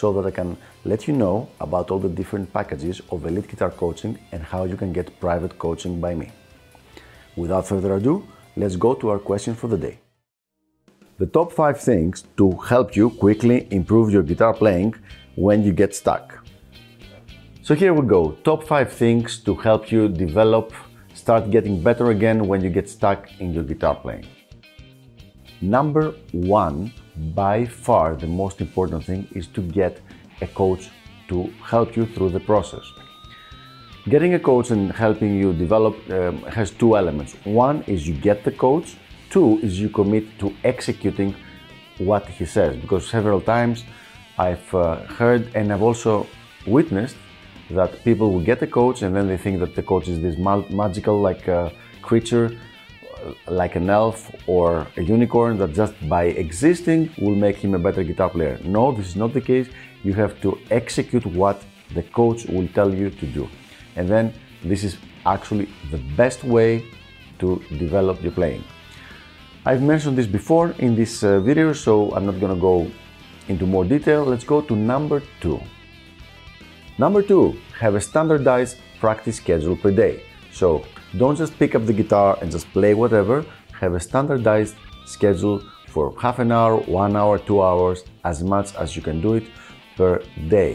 so that I can let you know about all the different packages of Elite Guitar Coaching and how you can get private coaching by me. Without further ado, let's go to our question for the day. The top 5 things to help you quickly improve your guitar playing when you get stuck. So here we go. Top 5 things to help you start getting better again when you get stuck in your guitar playing. Number 1, by far the most important thing, is to get a coach to help you through the process. Getting a coach and helping you develop has 2 elements. One is you get the coach, 2 is you commit to executing what he says, because several times I've heard and I've also witnessed that people will get a coach and then they think that the coach is this magical creature, like an elf or a unicorn, that just by existing will make him a better guitar player. No, this is not the case. You have to execute what the coach will tell you to do. And then this is actually the best way to develop your playing. I've mentioned this before in this video, so I'm not gonna go into more detail. Let's go to number 2. Number 2, have a standardized practice schedule per day. So don't just pick up the guitar and just play whatever. Have a standardized schedule for half an hour, 1 hour, 2 hours, as much as you can do it per day.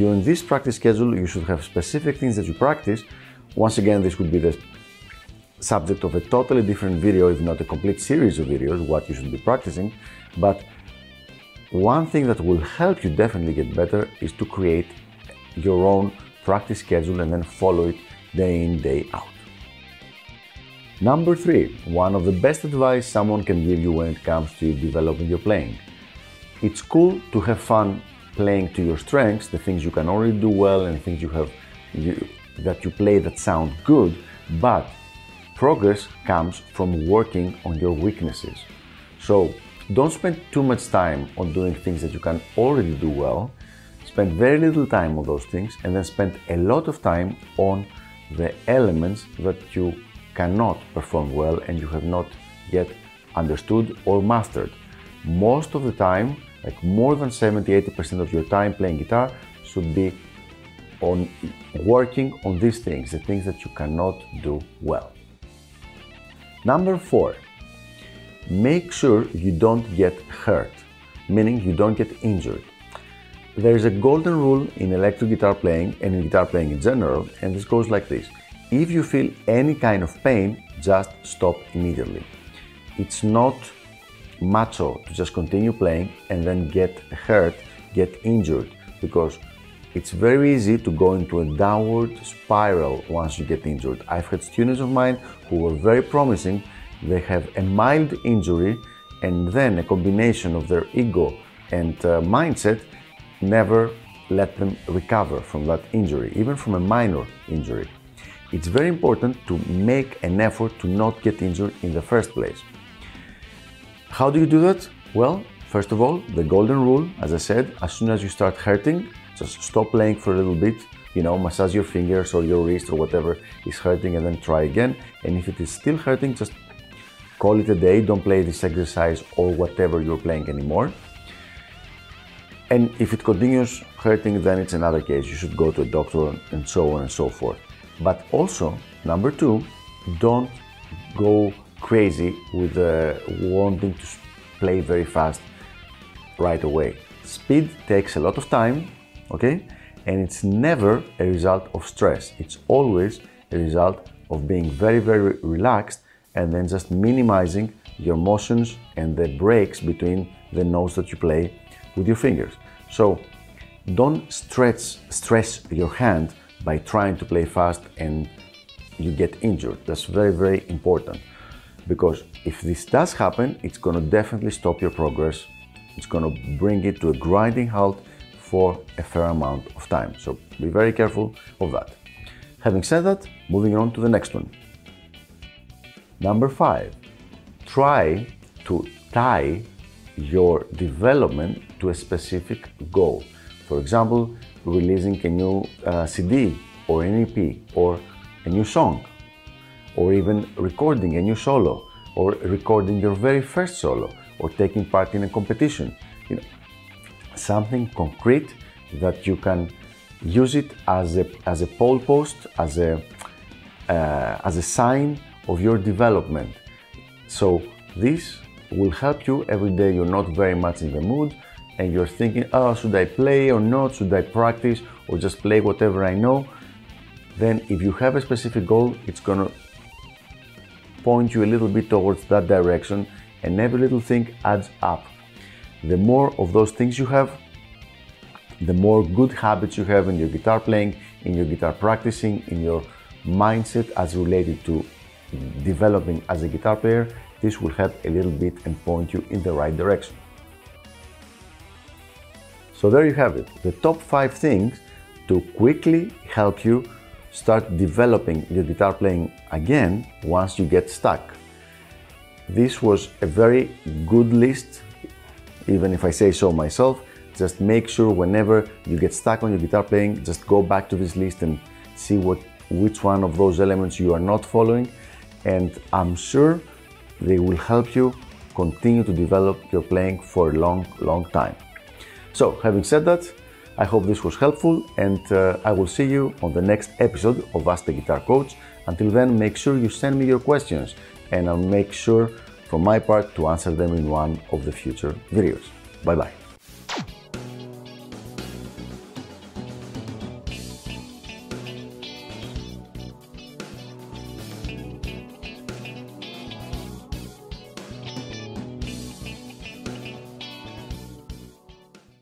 During this practice schedule, you should have specific things that you practice. Once again, this would be the subject of a totally different video, if not a complete series of videos, what you should be practicing. But one thing that will help you definitely get better is to create your own practice schedule and then follow it day in, day out. Number 3, one of the best advice someone can give you when it comes to developing your playing. It's cool to have fun playing to your strengths, the things you can already do well and things that you play that sound good, but progress comes from working on your weaknesses. So don't spend too much time on doing things that you can already do well. Spend very little time on those things and then spend a lot of time on the elements that you cannot perform well and you have not yet understood or mastered. Most of the time, like more than 70–80% of your time playing guitar should be on working on these things, the things that you cannot do well. Number 4, make sure you don't get hurt, meaning you don't get injured. There is a golden rule in electric guitar playing and in guitar playing in general, and this goes like this. If you feel any kind of pain, just stop immediately. It's not macho to just continue playing and then get hurt, get injured, because it's very easy to go into a downward spiral once you get injured. I've had students of mine who were very promising. They have a mild injury and then a combination of their ego and mindset never let them recover from that injury, even from a minor injury. It's very important to make an effort to not get injured in the first place. How do you do that? Well, first of all, the golden rule, as I said, as soon as you start hurting, just stop playing for a little bit, massage your fingers or your wrist or whatever is hurting and then try again. And if it is still hurting, just call it a day. Don't play this exercise or whatever you're playing anymore. And if it continues hurting, then it's another case. You should go to a doctor and so on and so forth. But also, number 2, don't go crazy with wanting to play very fast right away. Speed takes a lot of time, okay? And it's never a result of stress. It's always a result of being very, very relaxed and then just minimizing your motions and the breaks between the notes that you play with your fingers. So don't stress your hand by trying to play fast and you get injured. That's very, very important, because if this does happen, it's gonna definitely stop your progress it's going to bring it to a grinding halt for a fair amount of time. So be very careful of that. Having said that, moving on to the next one. Number 5, try to tie your development to a specific goal. For example, releasing a new CD or an EP or a new song, or even recording a new solo, or recording your very first solo, or taking part in a competition. You know, something concrete that you can use it as a pole post, as a sign of your development. So this will help you every day you're not very much in the mood and you're thinking, oh, should I play or not? Should I practice or just play whatever I know? Then if you have a specific goal, it's gonna point you a little bit towards that direction, and every little thing adds up. The more of those things you have, the more good habits you have in your guitar playing, in your guitar practicing, in your mindset as related to developing as a guitar player. This will help a little bit and point you in the right direction. So there you have it, the top 5 things to quickly help you start developing your guitar playing again once you get stuck. This was a very good list, even if I say so myself. Just make sure whenever you get stuck on your guitar playing, just go back to this list and see which one of those elements you are not following, and I'm sure they will help you continue to develop your playing for a long, long time. So, having said that, I hope this was helpful, and I will see you on the next episode of Ask the Guitar Coach. Until then, make sure you send me your questions, and I'll make sure, from my part, to answer them in one of the future videos. Bye-bye.